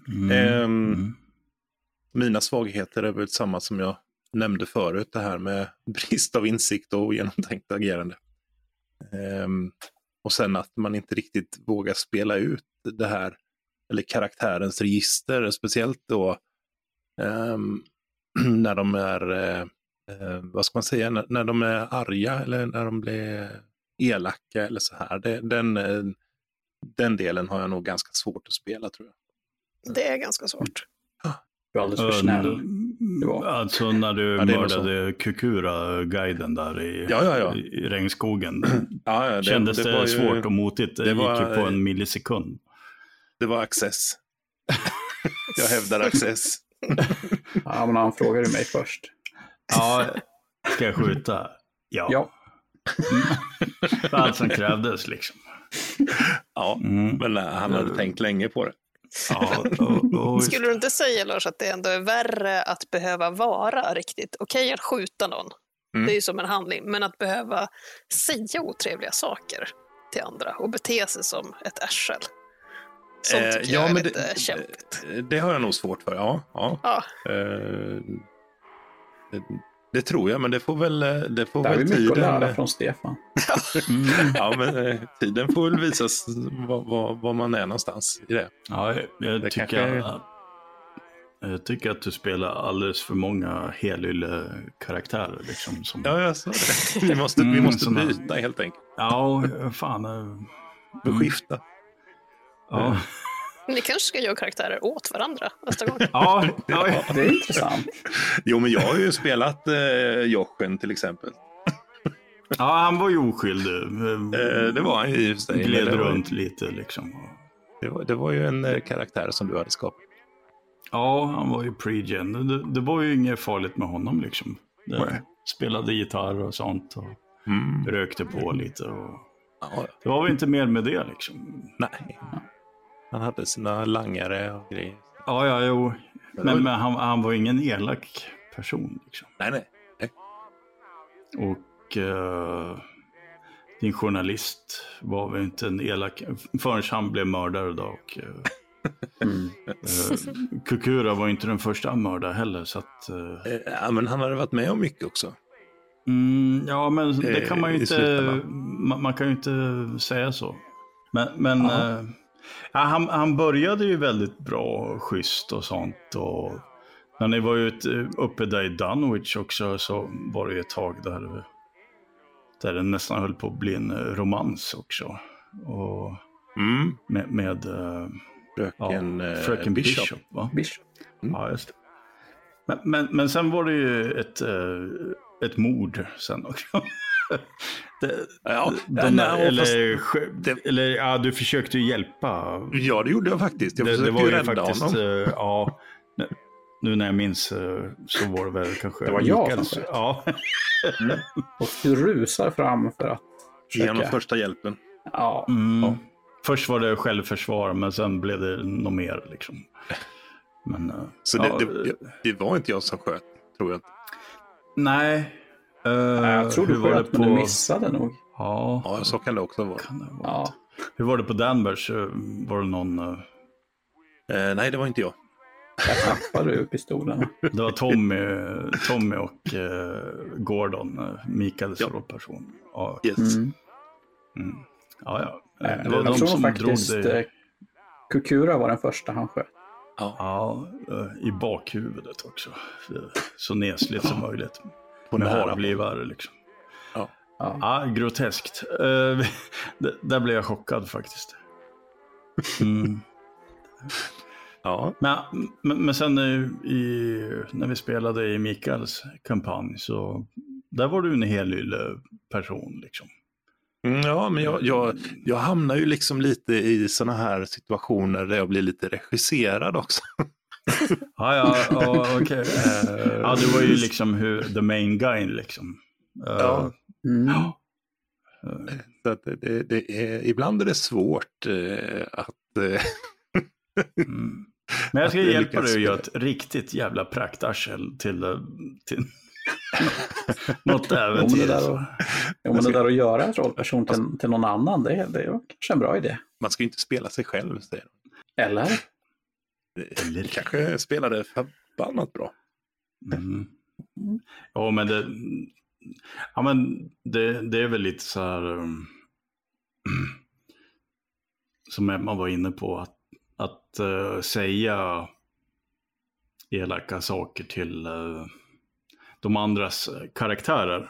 Mina svagheter är väl samma som jag nämnde förut, det här med brist av insikt och genomtänkt agerande. Och sen att man inte riktigt vågar spela ut det här, eller karaktärens register, speciellt då när de är vad ska man säga, när de är arga eller när de blir elaka eller så här. Den delen har jag nog ganska svårt att spela, tror jag. Det är ganska svårt. Du är alldeles för snäll. Alltså när du mördade Kukura-guiden där i regnskogen. Kändes det svårt och motigt? Det gick ju på en millisekund. Det var access. Jag hävdar access. Ja, men han frågade mig först. Ja, ska jag skjuta? Ja. Allt som krävdes liksom. Ja, men han hade tänkt länge på det. Ja, och skulle du inte säga, Lars, att det ändå är värre att behöva vara riktigt okej att skjuta någon? Det är ju som en handling, men att behöva säga otrevliga saker till andra och bete sig som ett ärsel. Sånt tycker jag är men lite kämpigt. Det har jag nog svårt för, ja. Det tror jag, men det får väl tiden. Det är mycket tiden. Att lära från Stefan. Ja, men tiden får väl visa var man är någonstans i det. Ja, jag tycker att du spelar alldeles för många helylle-karaktärer. Liksom, som... Ja, jag sa det. Vi måste byta helt enkelt. Ja, fan. Skifta. Ja. Ni kanske ska göra karaktärer åt varandra nästa gång. Ja, det är intressant. Jo, men jag har ju spelat Jochen till exempel. Ja, han var ju oskyldig. Det var han ju i och för sig. Gled runt lite liksom. Det var ju en karaktär som du hade skapat. Ja, han var ju pre-gen. Det var ju inget farligt med honom liksom. Spelade gitarr och sånt och rökte på lite. Och... Ja. Det var väl inte mer med det liksom. Nej. Han hade sina langare och grejer. Ja, jo. Men han var ingen elak person liksom. Nej. Och din journalist var väl inte en elak... Förrän han blev mördare då och... Kukura var inte den första mördaren heller så att, ja, men han hade varit med om mycket också. Ja, men det kan man ju inte man kan ju inte säga så. Men han började ju väldigt bra, schysst och sånt, och när ni var ju uppe där i Dunwich också så var det ju ett tag där det nästan höll på att bli en romans också. Och med Fröken Bishop, va? Bishop. Ja, just det. Men sen var det ju ett mord sen också. Du försökte ju hjälpa. Ja, det gjorde jag faktiskt. Jag försökte det var ju faktiskt, ja. Nu när jag minns så var det väl kanske... Det var jag som ja. Och du rusar fram för att försöka... Genom första hjälpen. Ja, ja. Först var det självförsvar, men sen blev det något mer liksom. Men, så det var inte jag som sköt, tror jag. Nej. Jag tror du sköt, men du missade nog. Ja, så kan det också vara. Hur var det på Danvers? Var det någon... nej, det var inte jag. Jag tappade upp pistolen. Det var Tommy och Gordon, Mikael person. Ja. Yes. Ja. Det var jag tror som faktiskt Kukura var den första han sköt. Ja, i bakhuvudet också. Så nesligt som möjligt. På med harblivare liksom. Ja, groteskt. Där blev jag chockad faktiskt. Ja. Men sen när vi spelade i Mikaels kampanj så där var du en helylle person liksom. Ja, men jag hamnar ju liksom lite i såna här situationer där jag blir lite regisserad också. Ja, okej. Ja, det var ju liksom the main guy liksom. Ja. Så att det är, ibland är det svårt att... Men jag ska hjälpa dig att göra ett riktigt jävla praktarsel till... Något äventyr. Om det där att göra en rollperson till någon annan, det är kanske en bra idé. Man ska ju inte spela sig själv, säger de. Eller kanske spela det förbannat bra. Ja, men det är väl lite så här som man var inne på att säga elaka saker till de andras karaktärer.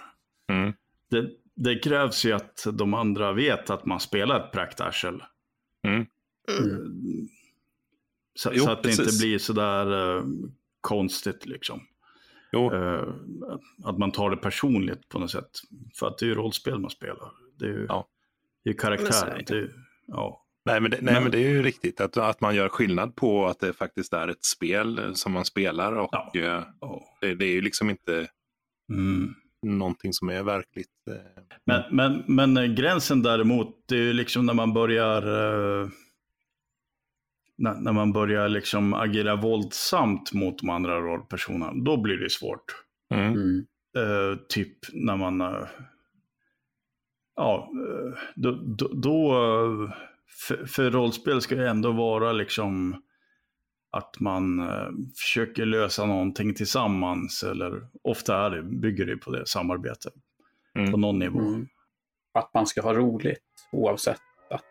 Det krävs ju att de andra vet att man spelar ett praktarsel. Så att det inte blir så där konstigt liksom. Att man tar det personligt på något sätt. För att det är ju rollspel man spelar. Det är ju, det är ju karaktär. Men det är, men det är ju riktigt. Att man gör skillnad på att det faktiskt är ett spel som man spelar. Och det är ju liksom inte... någonting som är verkligt. Men gränsen däremot, det är ju liksom när man börjar när man börjar liksom agera våldsamt mot de andra rollpersonerna, då blir det svårt. Typ när man för rollspel ska ju ändå vara liksom att man försöker lösa någonting tillsammans, eller ofta är det, bygger det på det samarbete på någon nivå. Att man ska ha roligt oavsett att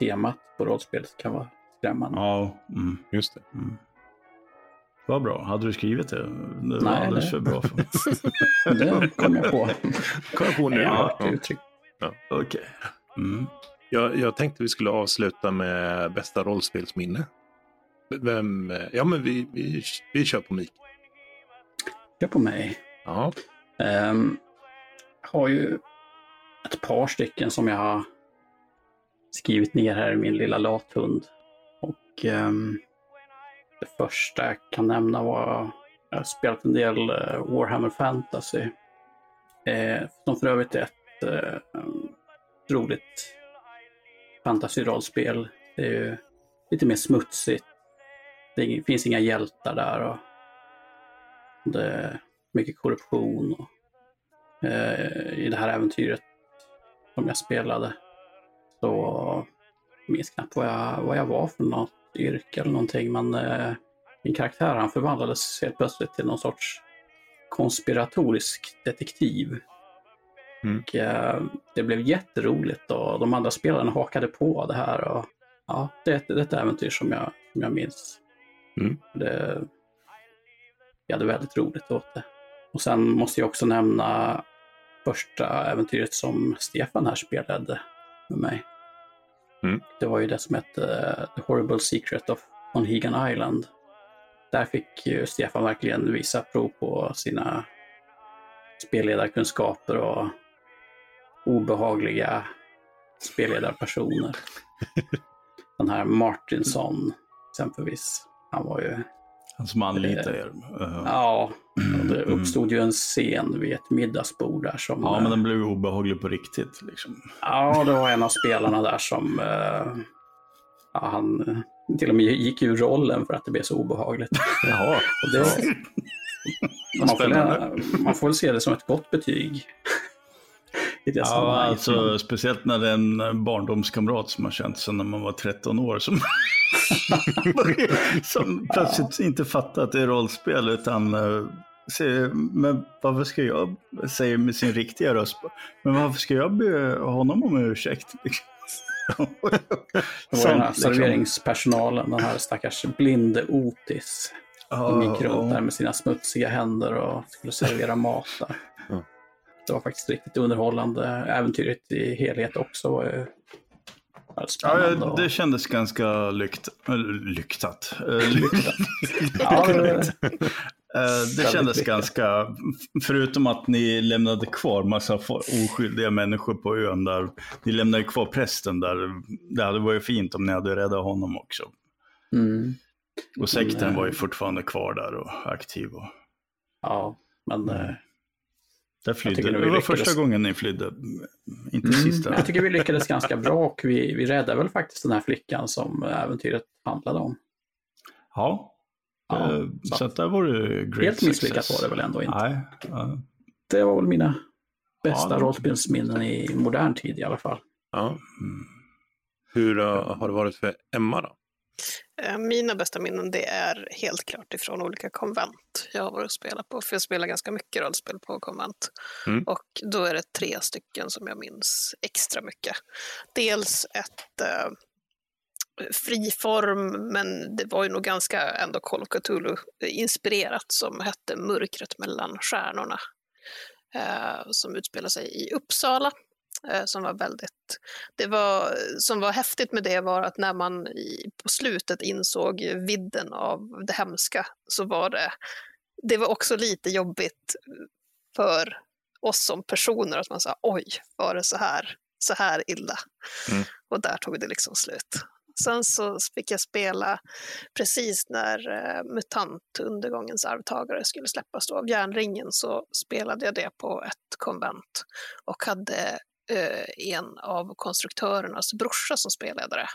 temat på rollspelet kan vara skrämmande. Ja, just det. Vad bra, hade du skrivit det? Det var alldeles för bra för mig. Det kom jag på. Nu. Ja. Okej. Jag tänkte vi skulle avsluta med bästa rollspelsminne. Men vi kör på mig. Kör på mig. Ja. Har ju ett par stycken som jag har skrivit ner här i min lilla lathund. Och det första jag kan nämna var jag har spelat en del Warhammer Fantasy. Som för övrigt är ett roligt fantasy-rollspel. Det är ju lite mer smutsigt. Det finns inga hjältar där och det är mycket korruption och, i det här äventyret som jag spelade så minns knappt vad jag var för något yrke eller någonting, men min karaktär, han förvandlades helt plötsligt till någon sorts konspiratorisk detektiv. Och det blev jätteroligt och de andra spelarna hakade på det här och ja, det är ett äventyr som jag minns. Jag hade väldigt roligt åt det. Och sen måste jag också nämna första äventyret som Stefan här spelade med mig. Det var ju det som hette The Horrible Secret of Onhegan Island. Där fick ju Stefan verkligen visa prov på sina spelledarkunskaper och obehagliga spelledarpersoner. Den här Martinsson exempelvis, han var ju han som anlitade er. Ja, det uppstod ju en scen vid ett middagsbord där som men den blev obehaglig på riktigt liksom. Ja, det var en av spelarna där som han till och med gick ur rollen för att det blev så obehagligt. Jaha. Och det, man får se det som ett gott betyg. Alltså, speciellt när det är en barndomskamrat som har känt sedan när man var 13 år som plötsligt inte fattat att det är rollspel utan men varför ska jag säga med sin riktiga röst, men varför ska jag be honom om ursäkt? Serveringspersonalen, den här stackars blinde Otis som gick runt där med sina smutsiga händer och skulle servera mat där. Det var faktiskt riktigt underhållande. Äventyret i helhet också var ju spännande. Ja, det kändes ganska lyktat. Det kändes ganska, förutom att ni lämnade kvar massa oskyldiga människor på ön där, ni lämnade kvar prästen där. Det hade varit fint om ni hade räddat honom också. Och sekten var ju fortfarande kvar där och aktiv. Ja, men det var första gången ni flydde, inte sista. Jag tycker vi lyckades ganska bra och vi räddade väl faktiskt den här flickan som äventyret handlade om. Ja, så att där var det great. Helt misslyckat var det väl ändå inte. Nej. Det var väl mina bästa rollspelsminnen i modern tid i alla fall. Ja. Hur har det varit för Emma då? Mina bästa minnen, det är helt klart ifrån olika konvent jag har varit och spelat på, för jag spelar ganska mycket rollspel på konvent. Och då är det 3 stycken som jag minns extra mycket. Dels ett friform, men det var ju nog ganska ändå Call of Cthulhu inspirerat, som hette Mörkret mellan stjärnorna, som utspelar sig i Uppsala. Som var häftigt med det var att när man på slutet insåg vidden av det hemska, så var det var också lite jobbigt för oss som personer att man sa, oj, var det så här illa? Och där tog det liksom slut. Sen så fick jag spela precis när Mutant undergångens arvtagare skulle släppas då av järnringen, så spelade jag det på ett konvent och hade en av konstruktörernas brorsa som spelade.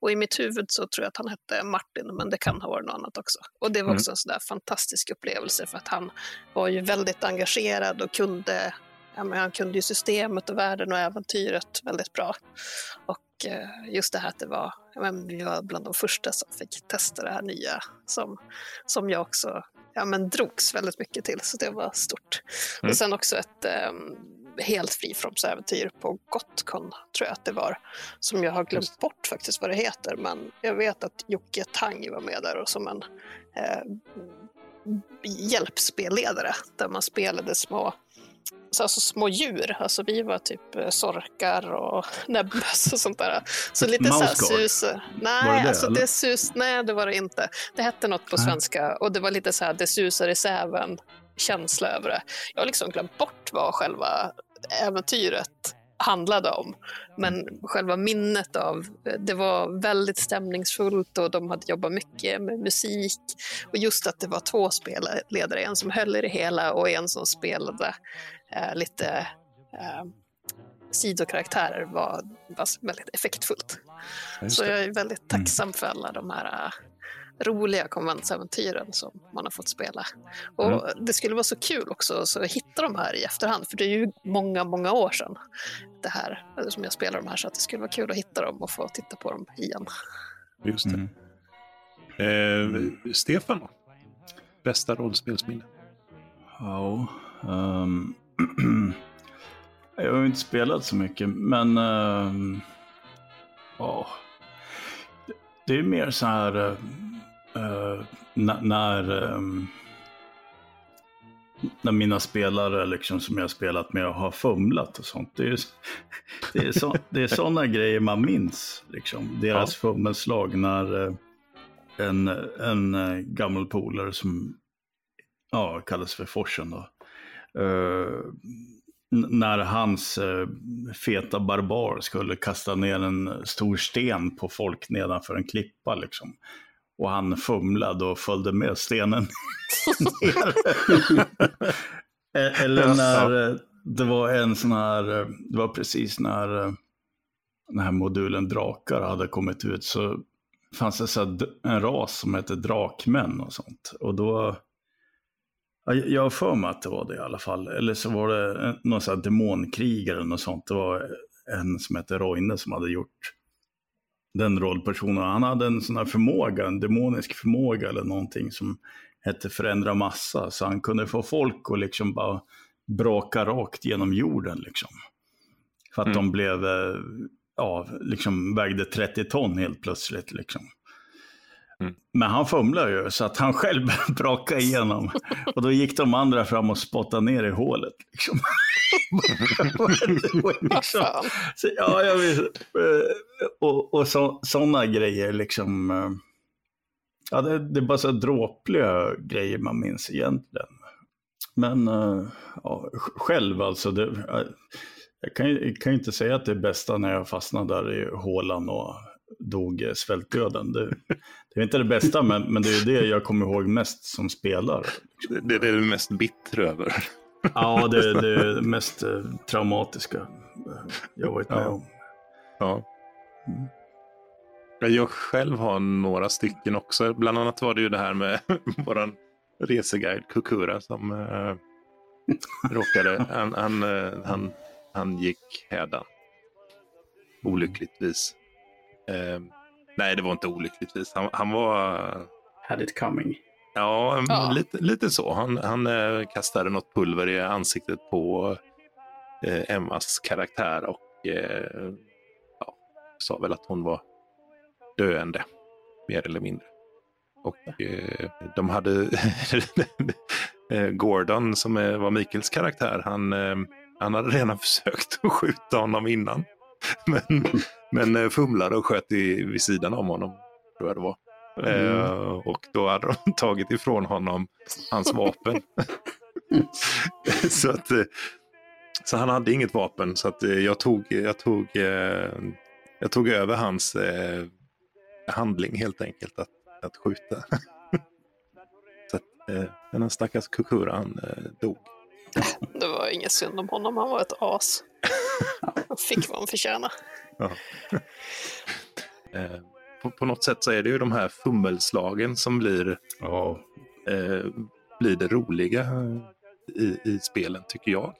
Och i mitt huvud så tror jag att han hette Martin, men det kan ha varit något annat också. Och det var också en sån där fantastisk upplevelse, för att han var ju väldigt engagerad och kunde, ja, men han kunde ju systemet och världen och äventyret väldigt bra. Och just det här att det var, men vi var bland de första som fick testa det här nya som jag också, ja, men drogs väldigt mycket till, så det var stort. Och sen också ett helt frifråmsäventyr på Gotcon, tror jag att det var, som jag har glömt bort faktiskt vad det heter, men jag vet att Jocke Tang var med där och som en hjälpspelledare, där man spelade små djur, alltså vi var typ sorkar och näbbmöss och sånt där, så lite såhär sus. Nej, var det, alltså eller? Det sus, nej det var det inte, det hette något på svenska och det var lite så här, det susar i säven känsla över det. Jag har liksom glömt bort vad själva äventyret handlade om, men själva minnet av det var väldigt stämningsfullt och de hade jobbat mycket med musik, och just att det var två spelledare, en som höll i det hela och en som spelade lite sidokaraktärer, var väldigt effektfullt. Så jag är väldigt tacksam för alla de här roliga konventsäventyren som man har fått spela. Och det skulle vara så kul också att hitta de här i efterhand, för det är ju många, många år sedan det här, som jag spelar de här, så att det skulle vara kul att hitta dem och få titta på dem igen. Just det. Stefan då? Bästa rollspelsminne? Ja, jag har ju inte spelat så mycket, men det är mer så här när mina spelare liksom, som jag har spelat med och har fumlat och sånt. Det är sådana grejer man minns liksom. Deras fummelslag när en gammal polare som kallas för Forsen då, när hans feta barbar skulle kasta ner en stor sten på folk nedanför en klippa liksom. Och han fumlade och följde med stenen ner. Eller när det var en sån här, det var precis när den här modulen drakar hade kommit ut, så fanns det så en ras som heter drakmän och sånt. Och då, jag har för mig att det var det i alla fall. Eller så var det någon sån här demonkrigare eller något sånt. Det var en som heter Roine som hade gjort den rollpersonen. Han hade en sån här förmåga, en demonisk förmåga eller någonting som hette förändra massa. Så han kunde få folk att liksom bara braka rakt genom jorden liksom. För att de blev, liksom vägde 30 ton helt plötsligt liksom. Men han fumlar ju så att han själv brakade igenom. Och då gick de andra fram och spottade ner i hålet. Liksom. liksom. Så, ja, jag vet. Och sådana grejer liksom. Ja, det är bara så dråpliga grejer man minns egentligen. Men själv alltså. Jag kan ju inte säga att det är bästa när jag fastnade där i hålan och dog svältdöden. Det är inte det bästa, men det är det jag kommer ihåg mest som spelare. Det är det mest bittra över. Ja, det är det mest traumatiska jag varit med om. Ja. Jag själv har några stycken också. Bland annat var det ju det här med våran reseguide Kukura som råkade. Han gick hädan. Olyckligtvis. Nej, det var inte olyckligtvis. Han var... Had it coming. Ja, lite så. Han kastade något pulver i ansiktet på Emmas karaktär och sa väl att hon var döende, mer eller mindre. Och de hade Gordon som var Mikaels karaktär. Han hade redan försökt att skjuta honom innan. Men fumlade och sköt vid sidan om honom, tror jag det var. Och då hade de tagit ifrån honom hans vapen. Så han hade inget vapen. Så att jag tog över hans handling helt enkelt att skjuta. Så att den stackars Kukura, han dog. Det var inget synd om honom, han var ett as. Han fick vad han förtjänade. Ja. På något sätt så är det ju de här fummelslagen som blir det roliga i spelen, tycker jag.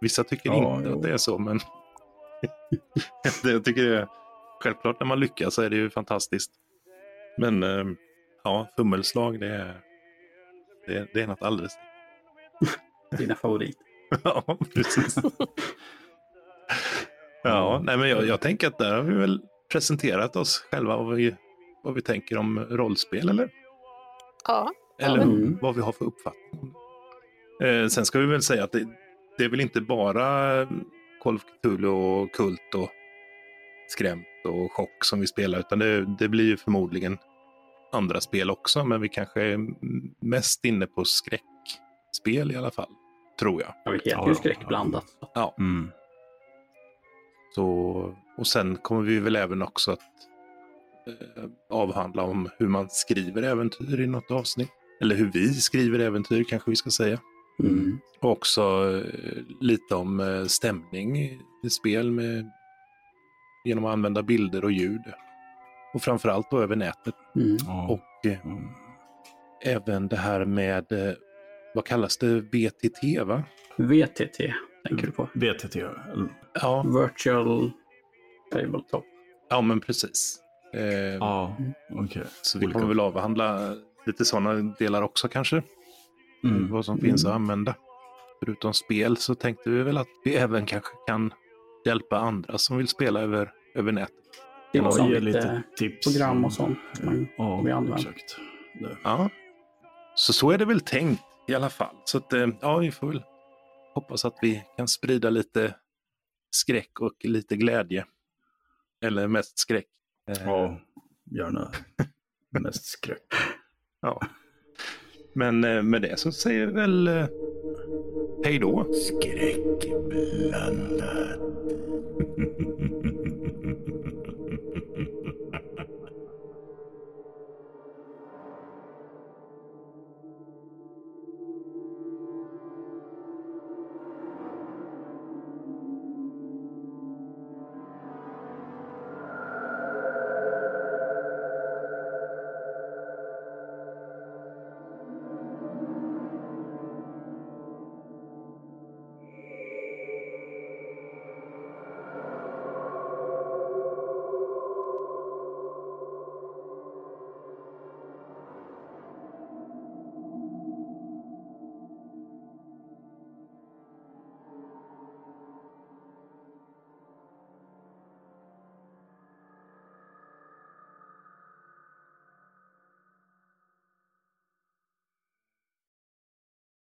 Vissa tycker inte att det är så, men jag tycker det är självklart när man lyckas så är det ju fantastiskt. Men fummelslag det är något alldeles. Dina favorit. Ja, precis. Ja, nej, men jag tänker att där har vi väl presenterat oss själva vad vi tänker om rollspel, eller? Ja. Eller vad vi har för uppfattning. Sen ska vi väl säga att det är väl inte bara Call of Cthulhu och kult och skrämt och chock som vi spelar, utan det blir ju förmodligen andra spel också, men vi kanske är mest inne på skräckspel i alla fall, tror jag. Ja, det är ju skräckblandat. Ja. Mm. Så, och sen kommer vi väl även också att avhandla om hur man skriver äventyr i något avsnitt. Eller hur vi skriver äventyr, kanske vi ska säga. Mm. Och också lite om stämning i spel genom att använda bilder och ljud. Och framförallt då över nätet. Mm. Och även det här med, vad kallas det? VTT, va? VTT tänker du på? VTT, ja. Virtual Tabletop. Ja, men precis. Okay. Så vi kommer väl avhandla lite sådana delar också kanske. Vad som finns att använda. Förutom spel så tänkte vi väl att vi även kanske kan hjälpa andra som vill spela över nätet. Det var ju lite tips. Program och sånt. Exakt. Ja. Så är det väl tänkt i alla fall. Så att, vi får väl hoppas att vi kan sprida lite skräck och lite glädje. Eller mest skräck. Ja, gärna. Mest skräck. Ja. Men med det så säger vi väl hej då. Skräckblandat.